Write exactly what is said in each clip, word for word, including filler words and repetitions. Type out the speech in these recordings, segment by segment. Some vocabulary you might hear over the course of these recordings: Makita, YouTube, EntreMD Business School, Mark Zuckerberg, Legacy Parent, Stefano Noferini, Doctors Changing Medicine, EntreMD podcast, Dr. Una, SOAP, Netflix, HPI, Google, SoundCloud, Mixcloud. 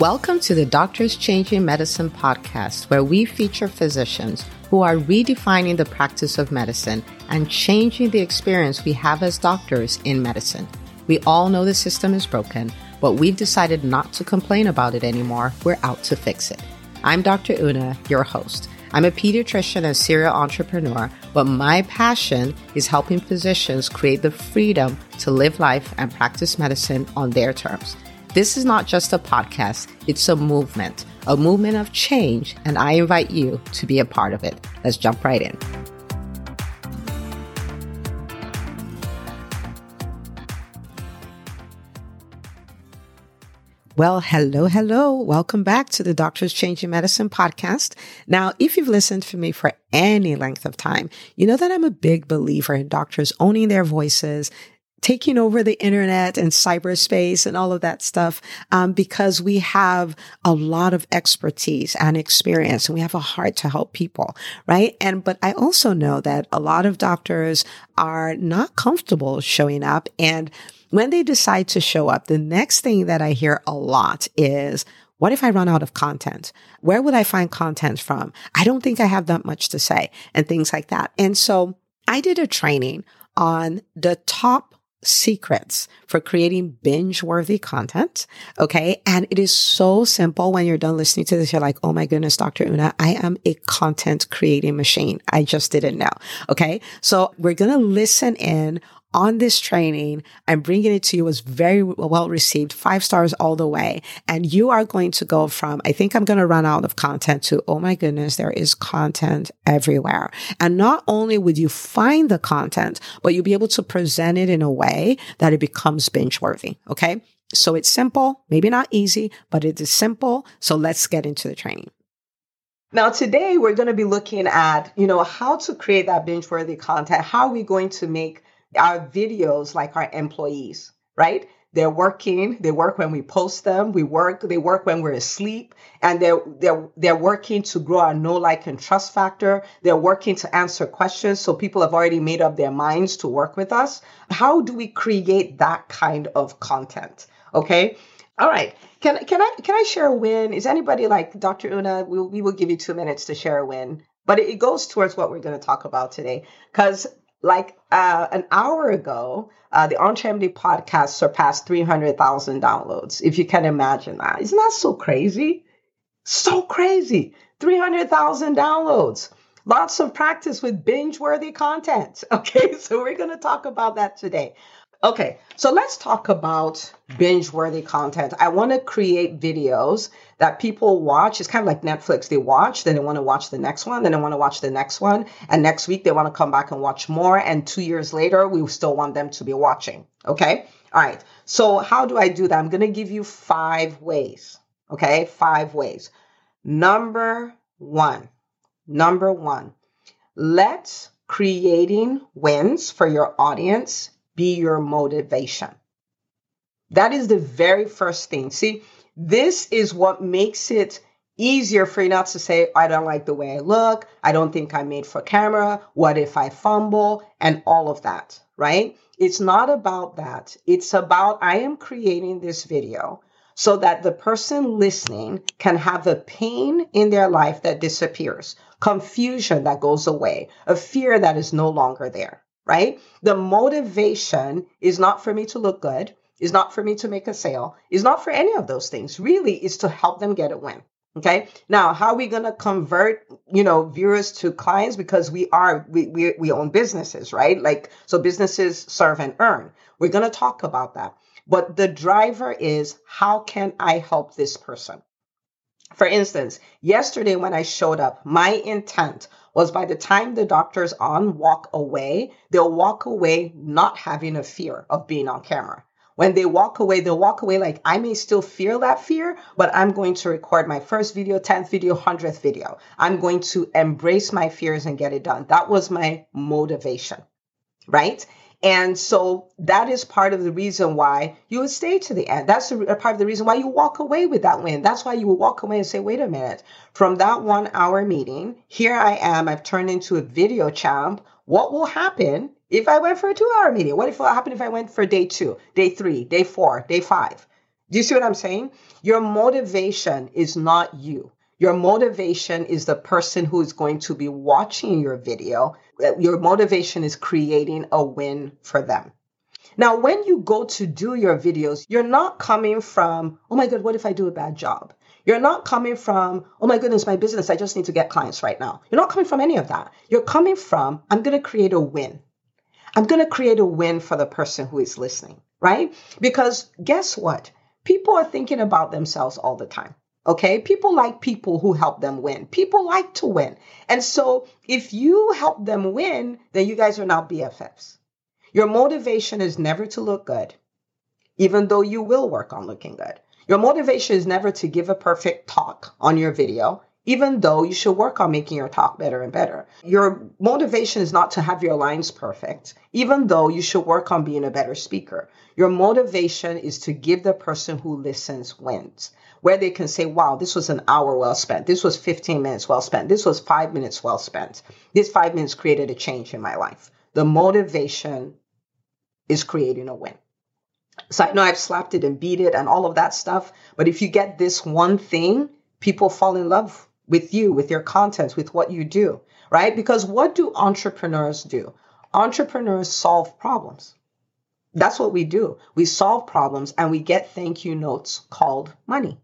Welcome to the Doctors Changing Medicine podcast, where we feature physicians who are redefining the practice of medicine and changing the experience we have as doctors in medicine. We all know the system is broken, but we've decided not to complain about it anymore. We're out to fix it. I'm Doctor Una, your host. I'm a pediatrician and serial entrepreneur, but my passion is helping physicians create the freedom to live life and practice medicine on their terms. This is not just a podcast, it's a movement, a movement of change, and I invite you to be a part of it. Let's jump right in. Well, hello, hello. Welcome back to the Doctors Changing Medicine podcast. Now, if you've listened to me for any length of time, you know that I'm a big believer in doctors owning their voices, taking over the internet and cyberspace and all of that stuff, um, because we have a lot of expertise and experience and we have a heart to help people, right? And, but I also know that a lot of doctors are not comfortable showing up. And when they decide to show up, the next thing that I hear a lot is, what if I run out of content? Where would I find content from? I don't think I have that much to say and things like that. And so I did a training on the top secrets for creating binge-worthy content. Okay. And it is so simple. When you're done listening to this, you're like, oh my goodness, Doctor Una, I am a content creating machine. I just didn't know. Okay. So we're going to listen in on this training. I'm bringing it to you. It was very well received, five stars all the way. And you are going to go from, I think I'm going to run out of content, to, oh my goodness, there is content everywhere. And not only would you find the content, but you'll be able to present it in a way that it becomes binge worthy. Okay. So it's simple, maybe not easy, but it is simple. So let's get into the training. Now, today we're going to be looking at, you know, how to create that binge worthy content. How are we going to make our videos like our employees, right? They're working, they work when we post them, we work, they work when we're asleep, and they're, they're, they're working to grow our know, like, and trust factor. They're working to answer questions. So people have already made up their minds to work with us. How do we create that kind of content? Okay. All right. Can, can I, can I share a win? Is anybody like, Doctor Una, we, we will give you two minutes to share a win, but it goes towards what we're going to talk about today. Cause Like uh, an hour ago, uh, the EntreMD podcast surpassed three hundred thousand downloads, if you can imagine that. Isn't that so crazy? So crazy. three hundred thousand downloads. Lots of practice with binge-worthy content. Okay, so we're going to talk about that today. Okay, so let's talk about binge-worthy content. I want to create videos that people watch. It's kind of like Netflix. They watch, then they want to watch the next one, then they want to watch the next one. And next week, they want to come back and watch more. And two years later, we still want them to be watching. Okay? All right. So how do I do that? I'm going to give you five ways. Okay? Five ways. Number one. Number one. Let creating wins for your audience be your motivation. That is the very first thing. See, this is what makes it easier for you not to say, I don't like the way I look. I don't think I'm made for camera. What if I fumble? And all of that, right? It's not about that. It's about, I am creating this video so that the person listening can have a pain in their life that disappears, confusion that goes away, a fear that is no longer there. Right? The motivation is not for me to look good, is not for me to make a sale, is not for any of those things. Really, it's to help them get a win. Okay. Now, how are we going to convert, you know, viewers to clients? Because we are, we, we, we own businesses, right? Like, so businesses serve and earn. We're going to talk about that. But the driver is, how can I help this person? For instance, yesterday when I showed up, my intent was, by the time the doctor's on, walk away, they'll walk away not having a fear of being on camera. When they walk away, they'll walk away like, I may still feel that fear, but I'm going to record my first video, tenth video, hundredth video. I'm going to embrace my fears and get it done. That was my motivation, right? And so that is part of the reason why you would stay to the end. That's a part of the reason why you walk away with that win. That's why you will walk away and say, wait a minute, from that one hour meeting, here I am, I've turned into a video champ. What will happen if I went for a two hour meeting? What if what happened if I went for day two, day three, day four, day five? Do you see what I'm saying? Your motivation is not you. Your motivation is the person who is going to be watching your video. Your motivation is creating a win for them. Now, when you go to do your videos, you're not coming from, oh my God, what if I do a bad job? You're not coming from, oh my goodness, my business, I just need to get clients right now. You're not coming from any of that. You're coming from, I'm going to create a win. I'm going to create a win for the person who is listening, right? Because guess what? People are thinking about themselves all the time. Okay, people like people who help them win. People like to win. And so if you help them win, then you guys are now B F Fs. Your motivation is never to look good, even though you will work on looking good. Your motivation is never to give a perfect talk on your video, even though you should work on making your talk better and better. Your motivation is not to have your lines perfect, even though you should work on being a better speaker. Your motivation is to give the person who listens wins, where they can say, wow, this was an hour well spent. This was fifteen minutes well spent. This was five minutes well spent. These five minutes created a change in my life. The motivation is creating a win. So I know I've slapped it and beat it and all of that stuff, but if you get this one thing, people fall in love with you, with your content, with what you do, right? Because what do entrepreneurs do? Entrepreneurs solve problems. That's what we do. We solve problems and we get thank you notes called money.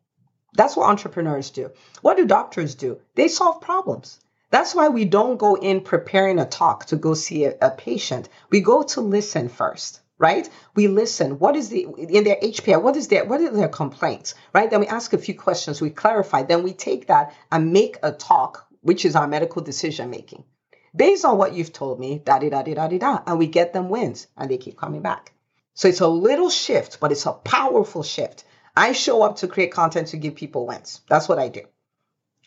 That's what entrepreneurs do. What do doctors do? They solve problems. That's why we don't go in preparing a talk to go see a, a patient. We go to listen first, right? We listen. What is the, in their H P I, what is their, what are their complaints, right? Then we ask a few questions, we clarify, then we take that and make a talk, which is our medical decision-making. Based on what you've told me, da-di-da-di-da-di-da, and we get them wins and they keep coming back. So it's a little shift, but it's a powerful shift. I show up to create content to give people wins. That's what I do.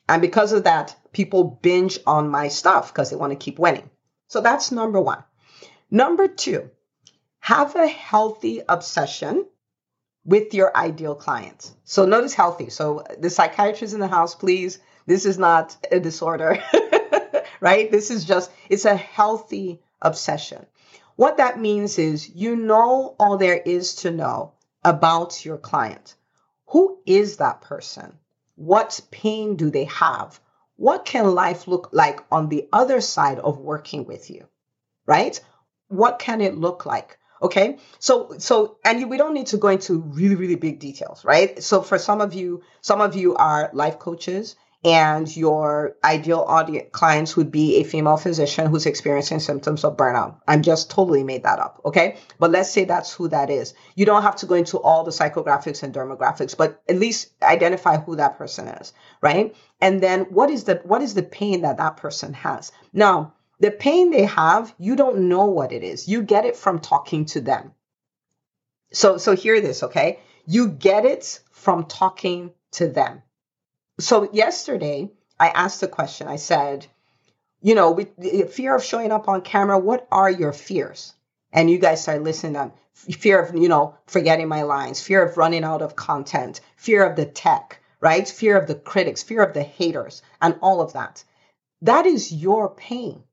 And because of that, people binge on my stuff because they want to keep winning. So that's number one. Number two, have a healthy obsession with your ideal client. So notice healthy. So the psychiatrist in the house, please, this is not a disorder, right? This is just, it's a healthy obsession. What that means is you know all there is to know about your client. Who is that person? What pain do they have? What can life look like on the other side of working with you, right? What can it look like? Okay, so so and you, we don't need to go into really, really big details, right? So for some of you, some of you are life coaches and your ideal audience clients would be a female physician who's experiencing symptoms of burnout. I'm just totally made that up, okay? But let's say that's who that is. You don't have to go into all the psychographics and demographics, but at least identify who that person is, right? And then what is the what is the pain that that person has? Now, the pain they have, you don't know what it is. You get it from talking to them. So, so hear this, okay? You get it from talking to them. So yesterday, I asked the question. I said, you know, with the fear of showing up on camera, what are your fears? And you guys started listening to fear of, you know, forgetting my lines, fear of running out of content, fear of the tech, right? Fear of the critics, fear of the haters, and all of that. That is your pain.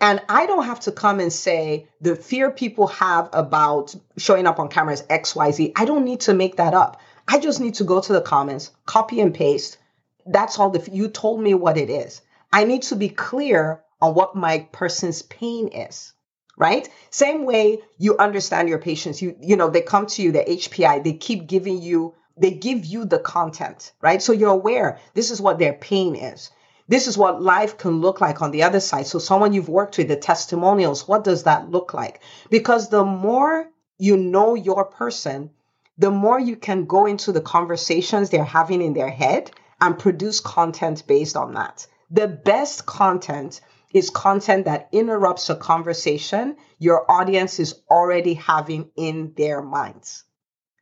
And I don't have to come and say the fear people have about showing up on camera is X, Y, Z. I don't need to make that up. I just need to go to the comments, copy and paste. That's all the, you told me what it is. I need to be clear on what my person's pain is, right? Same way you understand your patients. You, you know, they come to you, the H P I, they keep giving you, they give you the content, right? So you're aware this is what their pain is. This is what life can look like on the other side. So someone you've worked with, the testimonials, what does that look like? Because the more you know your person, the more you can go into the conversations they're having in their head and produce content based on that. The best content is content that interrupts a conversation your audience is already having in their minds.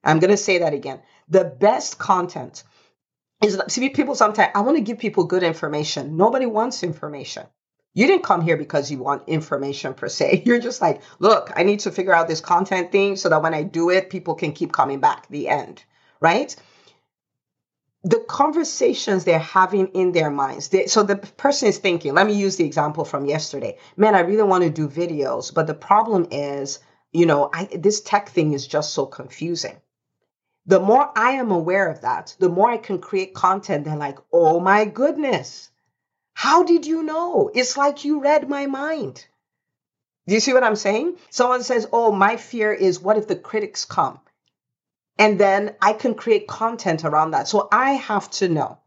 I'm going to say that again. The best content is, see, people sometimes, I want to give people good information. Nobody wants information. You didn't come here because you want information per se. You're just like, look, I need to figure out this content thing so that when I do it, people can keep coming back, the end, right? The conversations they're having in their minds. They, so the person is thinking, let me use the example from yesterday. Man, I really want to do videos, but the problem is, you know, I, this tech thing is just so confusing. The more I am aware of that, the more I can create content. They're like, oh my goodness, how did you know? It's like you read my mind. Do you see what I'm saying? Someone says, oh, my fear is what if the critics come? And then I can create content around that. So I have to know,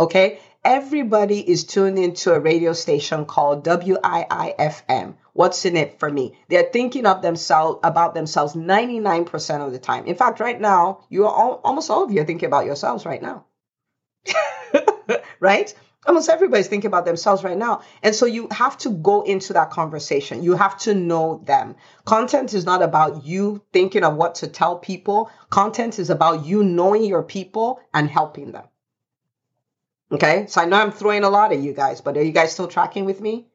okay? Everybody is tuned into a radio station called W I I F M. What's in it for me? They're thinking of themselves about themselves ninety-nine percent of the time. In fact, right now, you are all, almost all of you are thinking about yourselves right now, right? Almost everybody's thinking about themselves right now. And so you have to go into that conversation. You have to know them. Content is not about you thinking of what to tell people. Content is about you knowing your people and helping them. Okay, so I know I'm throwing a lot at you guys, but are you guys still tracking with me?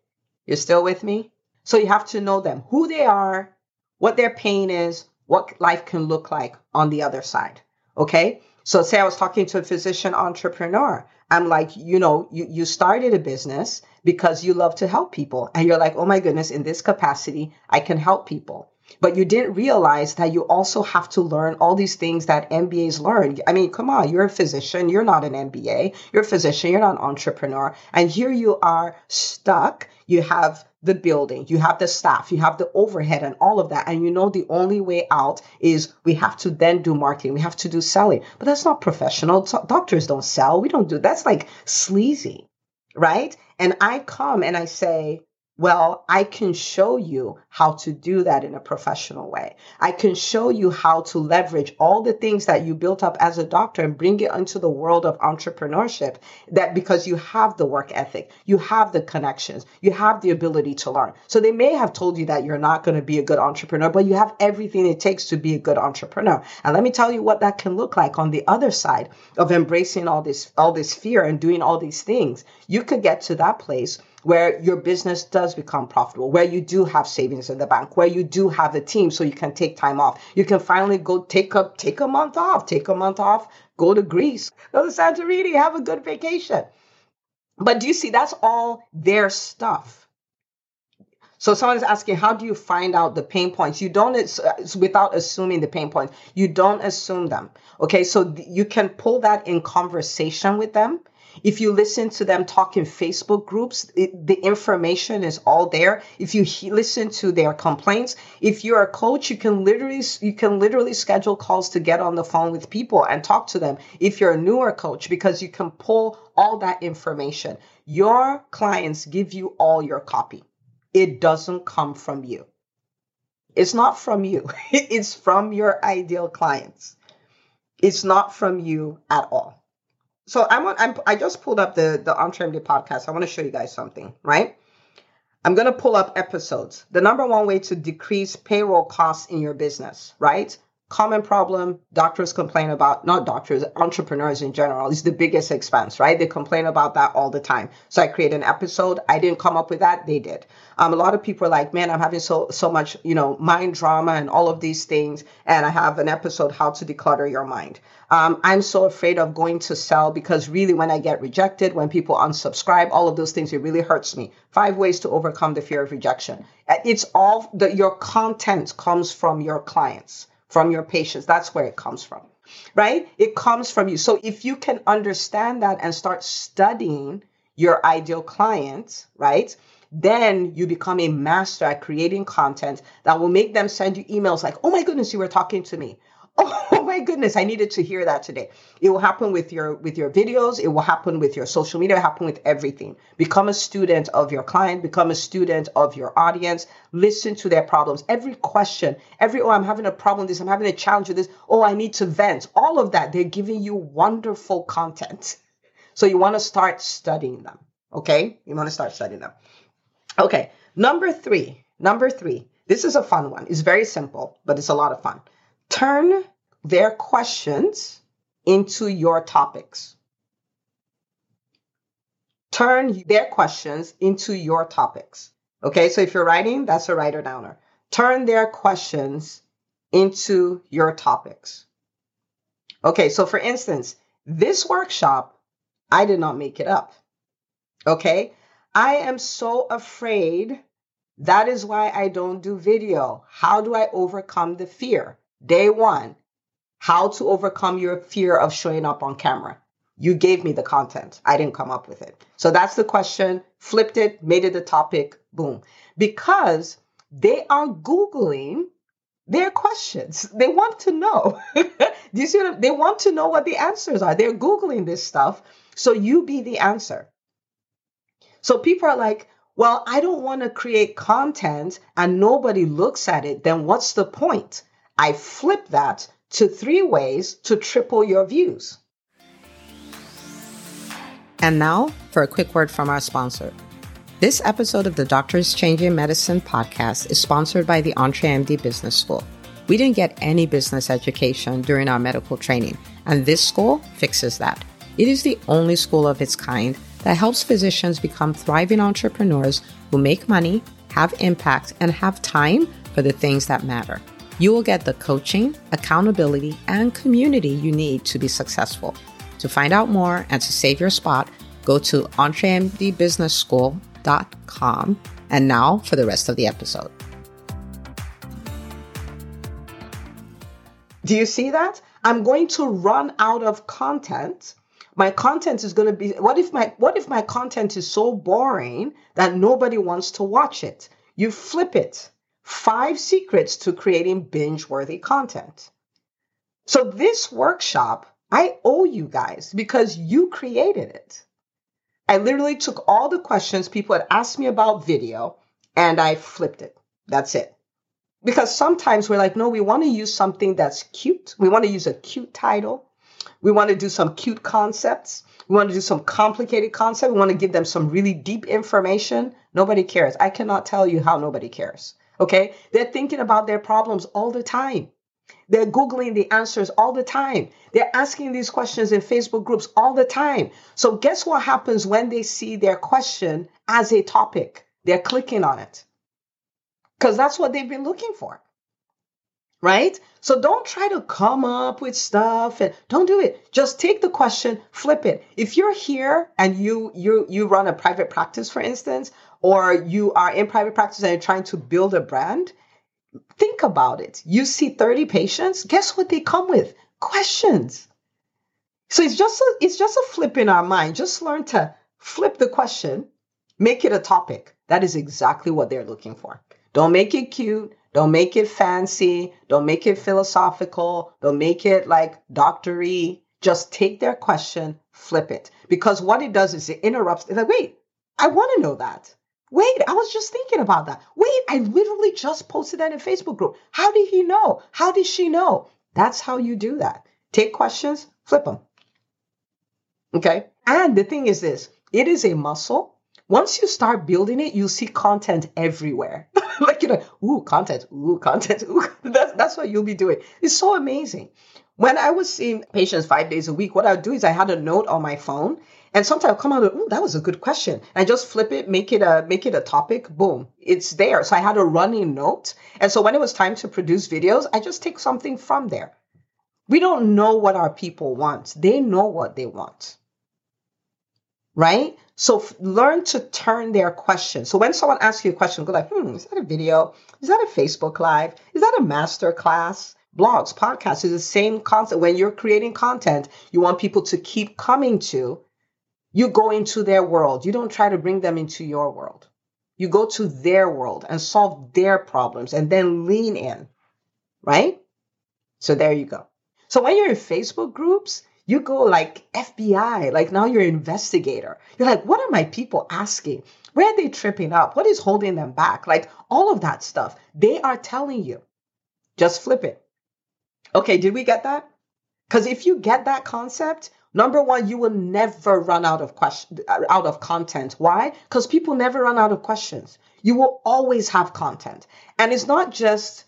You're still with me? So you have to know them, who they are, what their pain is, what life can look like on the other side, okay? So say I was talking to a physician entrepreneur. I'm like, you know, you, you started a business because you love to help people. And you're like, oh my goodness, in this capacity, I can help people. But you didn't realize that you also have to learn all these things that M B As learn. I mean, come on, you're a physician. You're not an M B A. You're a physician. You're not an entrepreneur. And here you are stuck. You have the building. You have the staff. You have the overhead and all of that. And you know the only way out is we have to then do marketing. We have to do selling. But that's not professional. Doctors don't sell. We don't do. That's like sleazy, right? And I come and I say, well, I can show you how to do that in a professional way. I can show you how to leverage all the things that you built up as a doctor and bring it into the world of entrepreneurship, that because you have the work ethic, you have the connections, you have the ability to learn. So they may have told you that you're not going to be a good entrepreneur, but you have everything it takes to be a good entrepreneur. And let me tell you what that can look like on the other side of embracing all this, all this fear and doing all these things. You could get to that place where your business does become profitable, where you do have savings in the bank, where you do have a team so you can take time off. You can finally go take a, take a month off, take a month off, go to Greece, go to Santorini, have a good vacation. But do you see, that's all their stuff. So someone's asking, how do you find out the pain points? You don't, it's without assuming the pain points. You don't assume them. Okay, so th- you can pull that in conversation with them. If you listen to them talk in Facebook groups, it, the information is all there. If you he- listen to their complaints, if you're a coach, you can literally you can literally schedule calls to get on the phone with people and talk to them. If you're a newer coach, because you can pull all that information. Your clients give you all your copy. It doesn't come from you. It's not from you. It's from your ideal clients. It's not from you at all. So I'm, on, I'm I just pulled up the, the EntreMD podcast. I want to show you guys something, right? I'm going to pull up episodes. The number one way to decrease payroll costs in your business, right? Common problem doctors complain about, not doctors, entrepreneurs in general, is the biggest expense, right? They complain about that all the time. So I create an episode. I didn't come up with that. They did. Um, a lot of people are like, man, I'm having so, so much, you know, mind drama and all of these things. And I have an episode, how to declutter your mind. Um, I'm so afraid of going to sell because really when I get rejected, when people unsubscribe, all of those things, it really hurts me. Five ways to overcome the fear of rejection. It's all that your content comes from your clients, from your patients. That's where it comes from, right? It comes from you. So if you can understand that and start studying your ideal client, right? Then you become a master at creating content that will make them send you emails like, oh my goodness, you were talking to me. Oh my goodness, I needed to hear that today. It will happen with your with your videos. It will happen with your social media. It will happen with everything. Become a student of your client. Become a student of your audience. Listen to their problems. Every question, every, oh, I'm having a problem with this. I'm having a challenge with this. Oh, I need to vent. All of that, they're giving you wonderful content. So you want to start studying them, okay? You want to start studying them. Okay, number three. Number three. This is a fun one. It's very simple, but it's a lot of fun. Turn their questions into your topics. Turn their questions into your topics. Okay, so if you're writing, that's a writer downer. Turn their questions into your topics. Okay, so for instance, this workshop, I did not make it up. Okay, I am so afraid. That is why I don't do video. How do I overcome the fear? Day one, how to overcome your fear of showing up on camera. You gave me the content. I didn't come up with it. So that's the question. Flipped it, made it a topic, boom. Because they are Googling their questions. They want to know. Do you see what I'm, they want to know what the answers are. They're Googling this stuff. So you be the answer. So people are like, well, I don't want to create content and nobody looks at it. Then what's the point? I flip that to three ways to triple your views. And now for a quick word from our sponsor. This episode of the Doctors Changing Medicine podcast is sponsored by the EntreMD Business School. We didn't get any business education during our medical training, and this school fixes that. It is the only school of its kind that helps physicians become thriving entrepreneurs who make money, have impact, and have time for the things that matter. You will get the coaching, accountability, and community you need to be successful. To find out more and to save your spot, go to entremd business school dot com. And now for the rest of the episode. Do you see that? I'm going to run out of content. My content is going to be, what if my what if my content is so boring that nobody wants to watch it? You flip it. Five secrets to creating binge-worthy content. So this workshop, I owe you guys because you created it. I literally took all the questions people had asked me about video and I flipped it. That's it. Because sometimes we're like, no, we want to use something that's cute. We want to use a cute title. We want to do some cute concepts. We want to do some complicated concept. We want to give them some really deep information. Nobody cares. I cannot tell you how nobody cares. Okay? They're thinking about their problems all the time. They're Googling the answers all the time. They're asking these questions in Facebook groups all the time. So guess what happens when they see their question as a topic? They're clicking on it because that's what they've been looking for, right? So don't try to come up with stuff and don't do it. Just take the question, flip it. If you're here and you you you run a private practice, for instance, or you are in private practice and you're trying to build a brand, think about it. You see thirty patients, guess what they come with? Questions. So it's just a, it's just a flip in our mind. Just learn to flip the question, make it a topic. That is exactly what they're looking for. Don't make it cute. Don't make it fancy. Don't make it philosophical. Don't make it like doctor-y. Just take their question, flip it. Because what it does is it interrupts. It's like, wait, I want to know that. Wait, I was just thinking about that. Wait, I literally just posted that in a Facebook group. How did he know? How did she know? That's how you do that. Take questions, flip them. Okay? And the thing is this, it is a muscle. Once you start building it, you'll see content everywhere. Like, you know, ooh, content, ooh, content, ooh. That's, that's what you'll be doing. It's so amazing. When I was seeing patients five days a week, what I would do is I had a note on my phone, and sometimes I'll come out with, ooh, that was a good question. And I just flip it, make it a make it a topic, boom, it's there. So I had a running note. And so when it was time to produce videos, I just take something from there. We don't know what our people want. They know what they want, right? So f- learn to turn their questions. So when someone asks you a question, go like, hmm, is that a video? Is that a Facebook Live? Is that a masterclass? Blogs, podcasts is the same concept. When you're creating content, you want people to keep coming to. You go into their world. You don't try to bring them into your world. You go to their world and solve their problems and then lean in, right? So there you go. So when you're in Facebook groups, you go like F B I, like now you're an investigator. You're like, what are my people asking? Where are they tripping up? What is holding them back? Like all of that stuff. They are telling you. Just flip it. Okay, did we get that? Because if you get that concept, number one, you will never run out of question, out of content. Why? Because people never run out of questions. You will always have content. And it's not just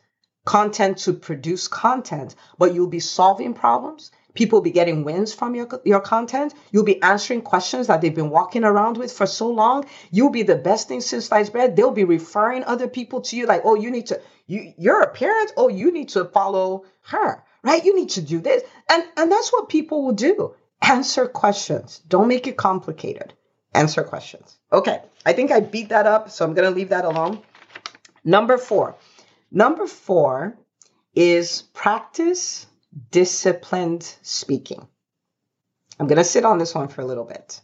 content to produce content, but you'll be solving problems. People will be getting wins from your, your content. You'll be answering questions that they've been walking around with for so long. You'll be the best thing since sliced bread. They'll be referring other people to you like, oh, you need to... You, you're a parent. Oh, you need to follow her, right? You need to do this. And, and that's what people will do. Answer questions. Don't make it complicated. Answer questions. Okay. I think I beat that up. So I'm going to leave that alone. Number four. Number four is practice disciplined speaking. I'm going to sit on this one for a little bit.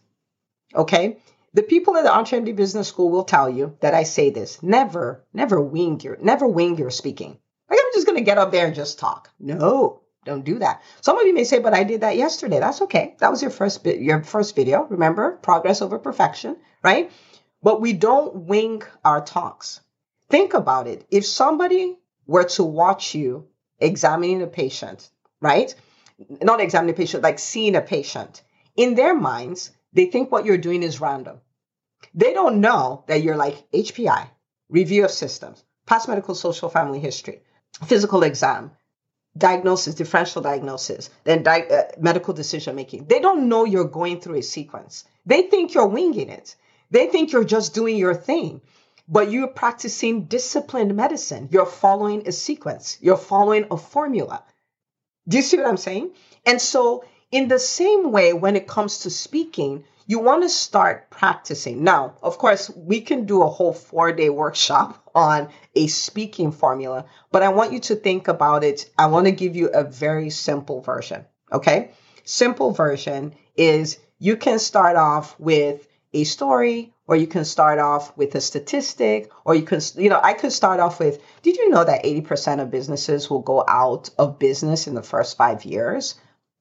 Okay? The people in the EntreMD Business School will tell you that I say this. Never, never wing your, never wing your speaking. Like, I'm just going to get up there and just talk. No, don't do that. Some of you may say, but I did that yesterday. That's okay. That was your first, your first video. Remember, progress over perfection, right? But we don't wing our talks. Think about it. If somebody were to watch you examining a patient, right? Not examining a patient, like seeing a patient. In their minds, they think what you're doing is random. They don't know that you're like H P I, review of systems, past medical, social, family history, physical exam, diagnosis, differential diagnosis, then di- uh, medical decision making. They don't know you're going through a sequence. They think you're winging it. They think you're just doing your thing, but you're practicing disciplined medicine. You're following a sequence. You're following a formula. Do you see what I'm saying? And so in the same way, when it comes to speaking, you want to start practicing. Now, of course, we can do a whole four-day workshop on a speaking formula, but I want you to think about it. I want to give you a very simple version, okay? Simple version is you can start off with a story, or you can start off with a statistic, or you can, you know, I could start off with, did you know that eighty percent of businesses will go out of business in the first five years?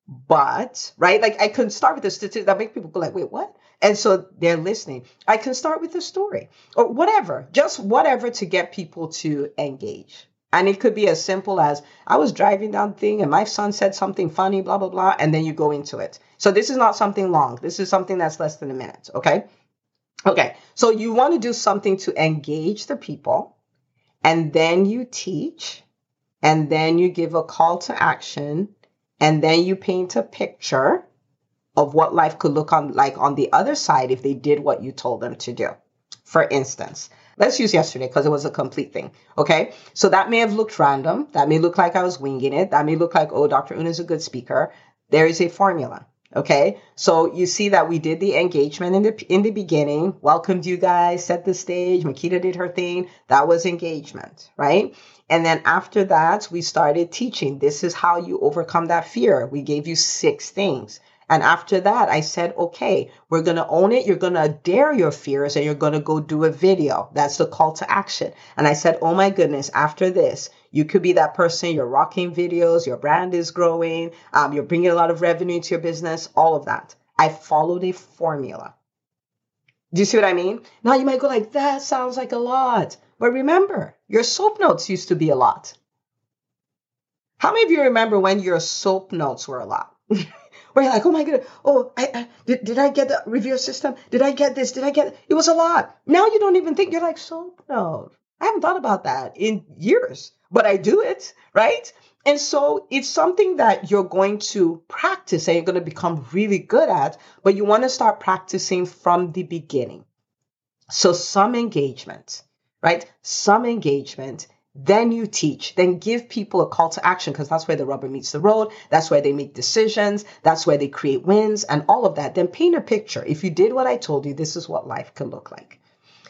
But, right, like I can start with a statistic that make people go like, wait, what? And so they're listening. I can start with a story or whatever, just whatever to get people to engage. And it could be as simple as I was driving down the thing and my son said something funny, blah, blah, blah. And then you go into it. So this is not something long. This is something that's less than a minute. Okay. Okay. So you want to do something to engage the people, and then you teach, and then you give a call to action, and then you paint a picture of what life could look on, like on the other side if they did what you told them to do. For instance, let's use yesterday because it was a complete thing. Okay. So that may have looked random. That may look like I was winging it. That may look like, oh, Doctor Una is a good speaker. There is a formula. Okay. So you see that we did the engagement in the, in the beginning, welcomed you guys, set the stage. Makita did her thing. That was engagement, right? And then after that, we started teaching. This is how you overcome that fear. We gave you six things. And after that, I said, okay, we're going to own it. You're going to dare your fears and you're going to go do a video. That's the call to action. And I said, oh my goodness, after this, you could be that person. You're rocking videos. Your brand is growing. Um, you're bringing a lot of revenue to your business, all of that. I followed a formula. Do you see what I mean? Now you might go like, that sounds like a lot. But remember, your soap notes used to be a lot. How many of you remember when your soap notes were a lot? Where you're like, oh my goodness, oh, I, I did, did I get the review system? Did I get this? Did I get, it was a lot. Now you don't even think, you're like, so no, I haven't thought about that in years, but I do it, right? And so it's something that you're going to practice and you're going to become really good at, but you want to start practicing from the beginning. So some engagement, right? Some engagement. Then you teach, then give people a call to action because that's where the rubber meets the road. That's where they make decisions. That's where they create wins and all of that. Then paint a picture. If you did what I told you, this is what life can look like.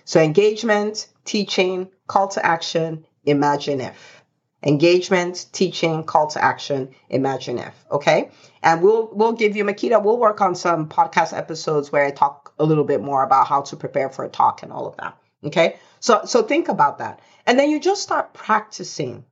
So engagement, teaching, call to action, imagine if. Engagement, teaching, call to action, imagine if. Okay. And we'll, we'll give you, Makita, we'll work on some podcast episodes where I talk a little bit more about how to prepare for a talk and all of that. Okay. So, so think about that. And then you just start practicing,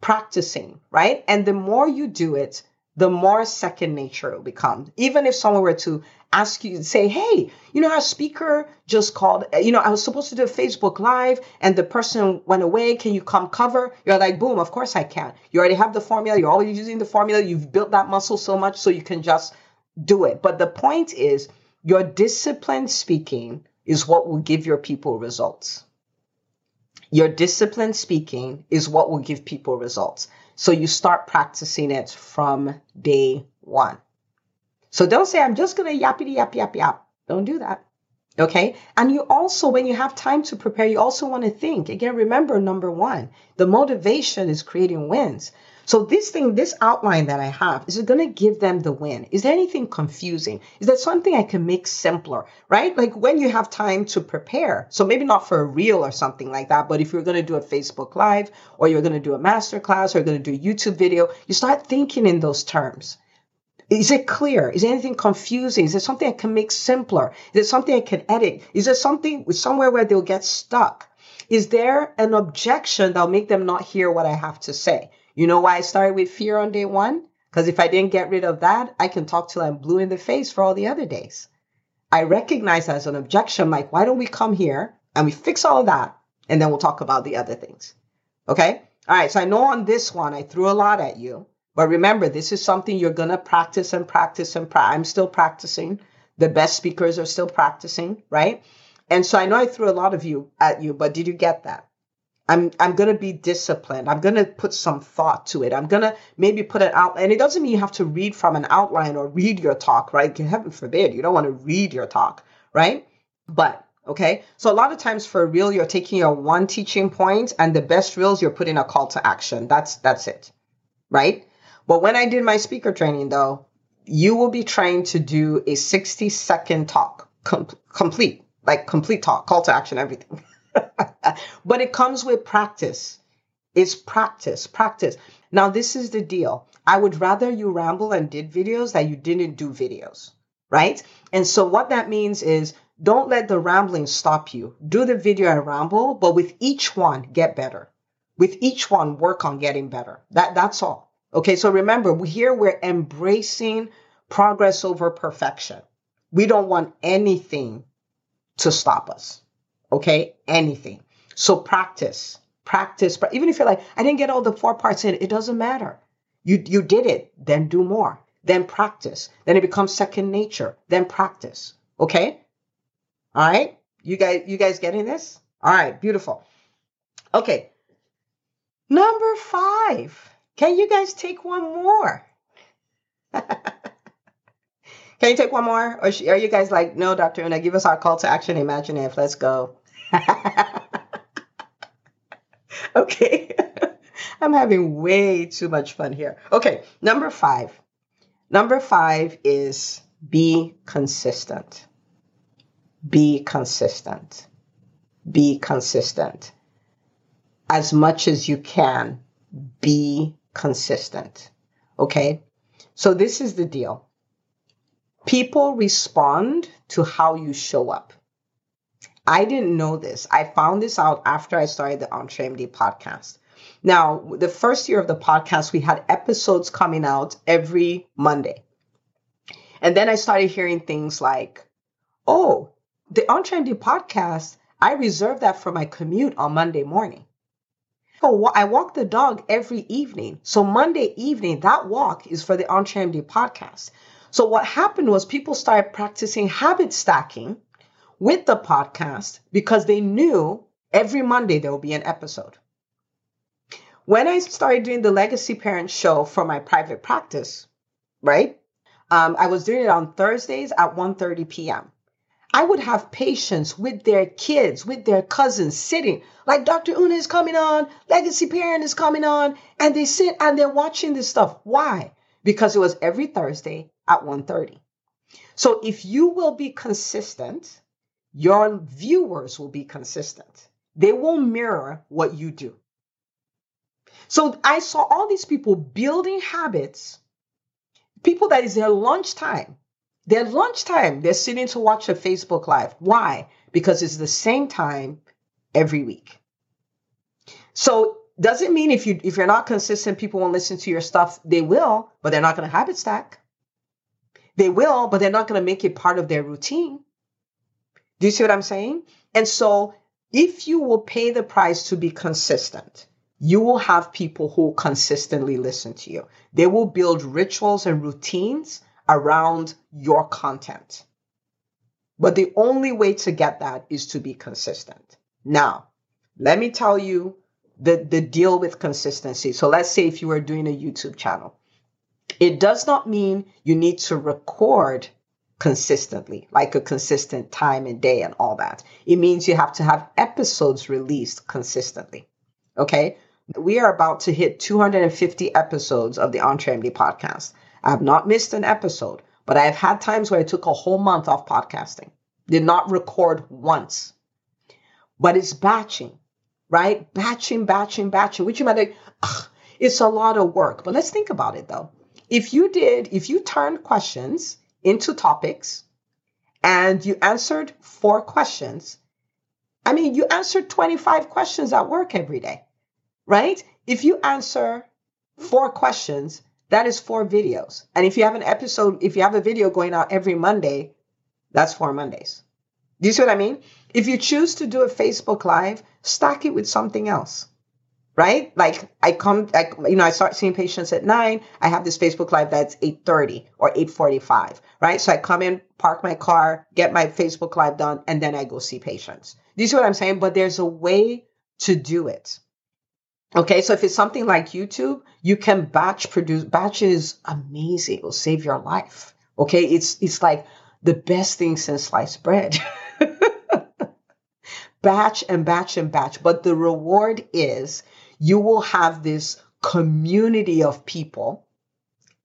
practicing, right? And the more you do it, the more second nature it will become. Even if someone were to ask you, say, hey, you know, our speaker just called, you know, I was supposed to do a Facebook Live and the person went away. Can you come cover? You're like, boom, of course I can. You already have the formula. You're already using the formula. You've built that muscle so much so you can just do it. But the point is your disciplined speaking is what will give your people results. Your disciplined speaking is what will give people results. So you start practicing it from day one. So don't say, I'm just going to yappity, yap, yap, yap. Don't do that. Okay. And you also, when you have time to prepare, you also want to think. Again, remember number one, the motivation is creating wins. So this thing, this outline that I have, is it going to give them the win? Is there anything confusing? Is there something I can make simpler, right? Like when you have time to prepare. So maybe not for a reel or something like that, but if you're going to do a Facebook Live or you're going to do a masterclass or you're going to do a YouTube video, you start thinking in those terms. Is it clear? Is there anything confusing? Is there something I can make simpler? Is there something I can edit? Is there something somewhere where they'll get stuck? Is there an objection that'll make them not hear what I have to say? You know why I started with fear on day one? Because if I didn't get rid of that, I can talk till I'm blue in the face for all the other days. I recognize that as an objection, like, why don't we come here and we fix all of that, and then we'll talk about the other things. Okay? All right. So I know on this one, I threw a lot at you. But remember, this is something you're going to practice and practice and practice. I'm still practicing. The best speakers are still practicing, right? And so I know I threw a lot of you at you, but did you get that? I'm I'm going to be disciplined. I'm going to put some thought to it. I'm going to maybe put an outline. And it doesn't mean you have to read from an outline or read your talk, right? Heaven forbid, you don't want to read your talk, right? But okay, so a lot of times for a reel, you're taking your one teaching point, and the best reels, you're putting a call to action. That's that's it, right? But when I did my speaker training, though, you will be trying to do a sixty second talk, com- complete, like complete talk, call to action, everything. But it comes with practice. It's practice, practice. Now, this is the deal. I would rather you ramble and did videos that you didn't do videos, right? And so what that means is don't let the rambling stop you. Do the video and ramble, but with each one, get better. With each one, work on getting better. That, that's all. Okay, so remember, here we're embracing progress over perfection. We don't want anything to stop us, okay? Anything. So practice, practice. Even if you're like, I didn't get all the four parts in, it doesn't matter. You, you did it, then do more, then practice. Then it becomes second nature, then practice, okay? All right, you guys, you guys getting this? All right, beautiful. Okay, number five. Can you guys take one more? Can you take one more? Or are you guys like, no, Doctor Una, give us our call to action. Imagine if. Let's go. Okay. I'm having way too much fun here. Okay. Number five. Number five is be consistent. Be consistent. Be consistent. As much as you can, be consistent. Okay. So this is the deal. People respond to how you show up. I didn't know this. I found this out after I started the EntreMD podcast. Now, the first year of the podcast, we had episodes coming out every Monday. And then I started hearing things like, oh, the EntreMD podcast, I reserved that for my commute on Monday morning. So I walk the dog every evening. So Monday evening, that walk is for the EntreMD podcast. So what happened was people started practicing habit stacking with the podcast because they knew every Monday there will be an episode. When I started doing the Legacy Parent show for my private practice, right? Um, I was doing it on Thursdays at one thirty p.m. I would have patients with their kids, with their cousins sitting like Doctor Una is coming on, Legacy Parent is coming on, and they sit and they're watching this stuff. Why? Because it was every Thursday at one thirty. So if you will be consistent, your viewers will be consistent. They will mirror what you do. So I saw all these people building habits, people that is their lunchtime. Their lunchtime, they're sitting to watch a Facebook Live. Why? Because it's the same time every week. So does it mean if you if you're not consistent, people won't listen to your stuff? They will, but they're not going to habit stack. They will, but they're not going to make it part of their routine. Do you see what I'm saying? And so if you will pay the price to be consistent, you will have people who consistently listen to you. They will build rituals and routines around your content. But the only way to get that is to be consistent. Now, let me tell you the, the deal with consistency. So let's say if you are doing a YouTube channel, it does not mean you need to record consistently, like a consistent time and day and all that. It means you have to have episodes released consistently. Okay? We are about to hit two hundred fifty episodes of the EntreMD podcast. I have not missed an episode, but I have had times where I took a whole month off podcasting. Did not record once. But it's batching, right? Batching, batching, batching, which you might think, ugh, it's a lot of work. But let's think about it though. If you did, if you turned questions into topics and you answered four questions, I mean, you answered twenty-five questions at work every day, right? If you answer four questions, that is four videos. And if you have an episode, if you have a video going out every Monday, that's four Mondays. Do you see what I mean? If you choose to do a Facebook Live, stack it with something else, right? Like I come, I, you know, I start seeing patients at nine. I have this Facebook Live that's eight thirty or eight forty-five, right? So I come in, park my car, get my Facebook Live done, and then I go see patients. Do you see what I'm saying? But there's a way to do it. Okay, so if it's something like YouTube, you can batch produce. Batch is amazing. It will save your life. Okay, it's it's like the best thing since sliced bread. Batch and batch and batch. But the reward is you will have this community of people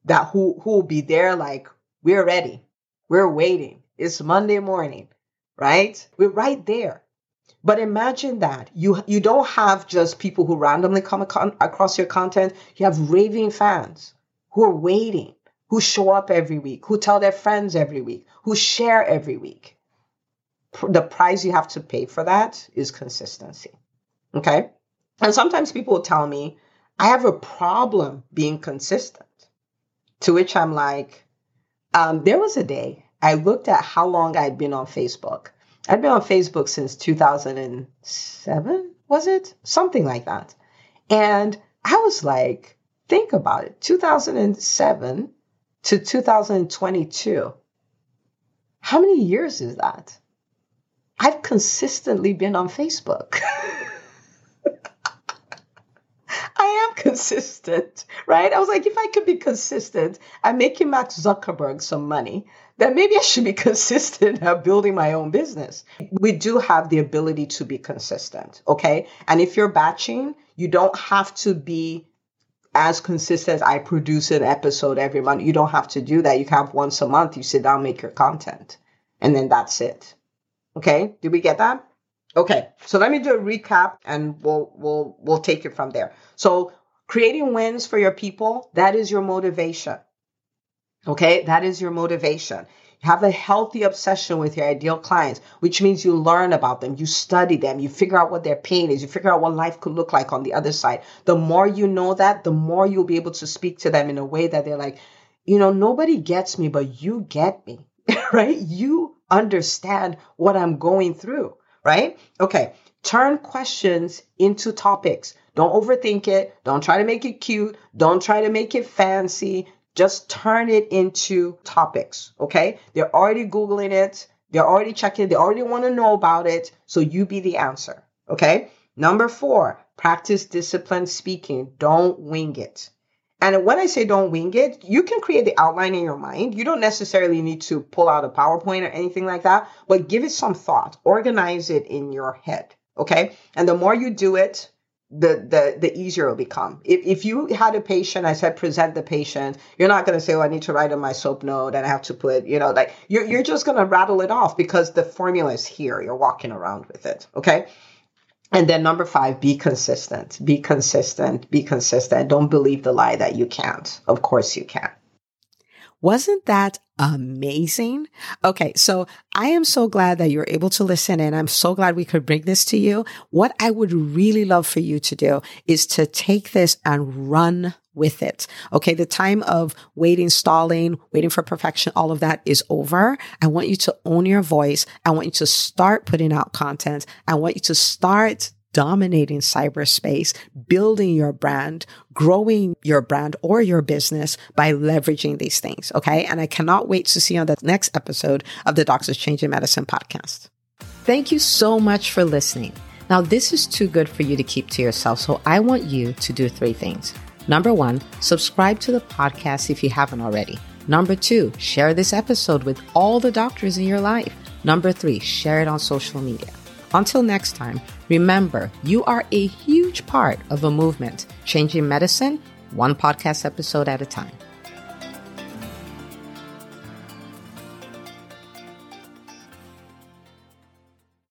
that who, who will be there like, we're ready. We're waiting. It's Monday morning, right? We're right there. But imagine that you you don't have just people who randomly come ac- across your content. You have raving fans who are waiting, who show up every week, who tell their friends every week, who share every week. P- the price you have to pay for that is consistency. Okay? And sometimes people will tell me, I have a problem being consistent. To which I'm like, um, there was a day I looked at how long I'd been on Facebook. I've been on Facebook since two thousand seven, was it? Something like that. And I was like, think about it. two thousand seven to two thousand twenty-two. How many years is that? I've consistently been on Facebook. I am consistent, right? I was like, if I could be consistent, I'm making Mark Zuckerberg some money, then maybe I should be consistent at building my own business. We do have the ability to be consistent, okay? And if you're batching, you don't have to be as consistent as I produce an episode every month. You don't have to do that. You can have once a month, you sit down, make your content, and then that's it, okay? Did we get that? Okay, so let me do a recap and we'll we'll we'll take it from there. So creating wins for your people, that is your motivation. Okay, that is your motivation. Have a healthy obsession with your ideal clients, which means you learn about them, you study them, you figure out what their pain is, you figure out what life could look like on the other side. The more you know that, the more you'll be able to speak to them in a way that they're like, you know, nobody gets me, but you get me, right? You understand what I'm going through. Right? Okay. Turn questions into topics. Don't overthink it. Don't try to make it cute. Don't try to make it fancy. Just turn it into topics. Okay. They're already Googling it. They're already checking it. They already want to know about it. So you be the answer. Okay. Number four, practice disciplined speaking. Don't wing it. And when I say don't wing it, you can create the outline in your mind. You don't necessarily need to pull out a PowerPoint or anything like that, but give it some thought. Organize it in your head, okay? And the more you do it, the the the easier it will become. If if you had a patient, I said present the patient, you're not going to say, oh, I need to write on my SOAP note and I have to put, you know, like you're, you're just going to rattle it off because the formula is here. You're walking around with it, okay? And then number five, be consistent, be consistent, be consistent. Don't believe the lie that you can't. Of course you can. Wasn't that amazing? Okay, so I am so glad that you're able to listen and I'm so glad we could bring this to you. What I would really love for you to do is to take this and run with it. Okay, the time of waiting, stalling, waiting for perfection, all of that is over. I want you to own your voice. I want you to start putting out content. I want you to start dominating cyberspace, building your brand, growing your brand or your business by leveraging these things. Okay. And I cannot wait to see you on the next episode of the Doctors Changing Medicine podcast. Thank you so much for listening. Now, this is too good for you to keep to yourself. So I want you to do three things. Number one, subscribe to the podcast if you haven't already. Number two, share this episode with all the doctors in your life. Number three, share it on social media. Until next time, remember, you are a huge part of a movement, changing medicine, one podcast episode at a time.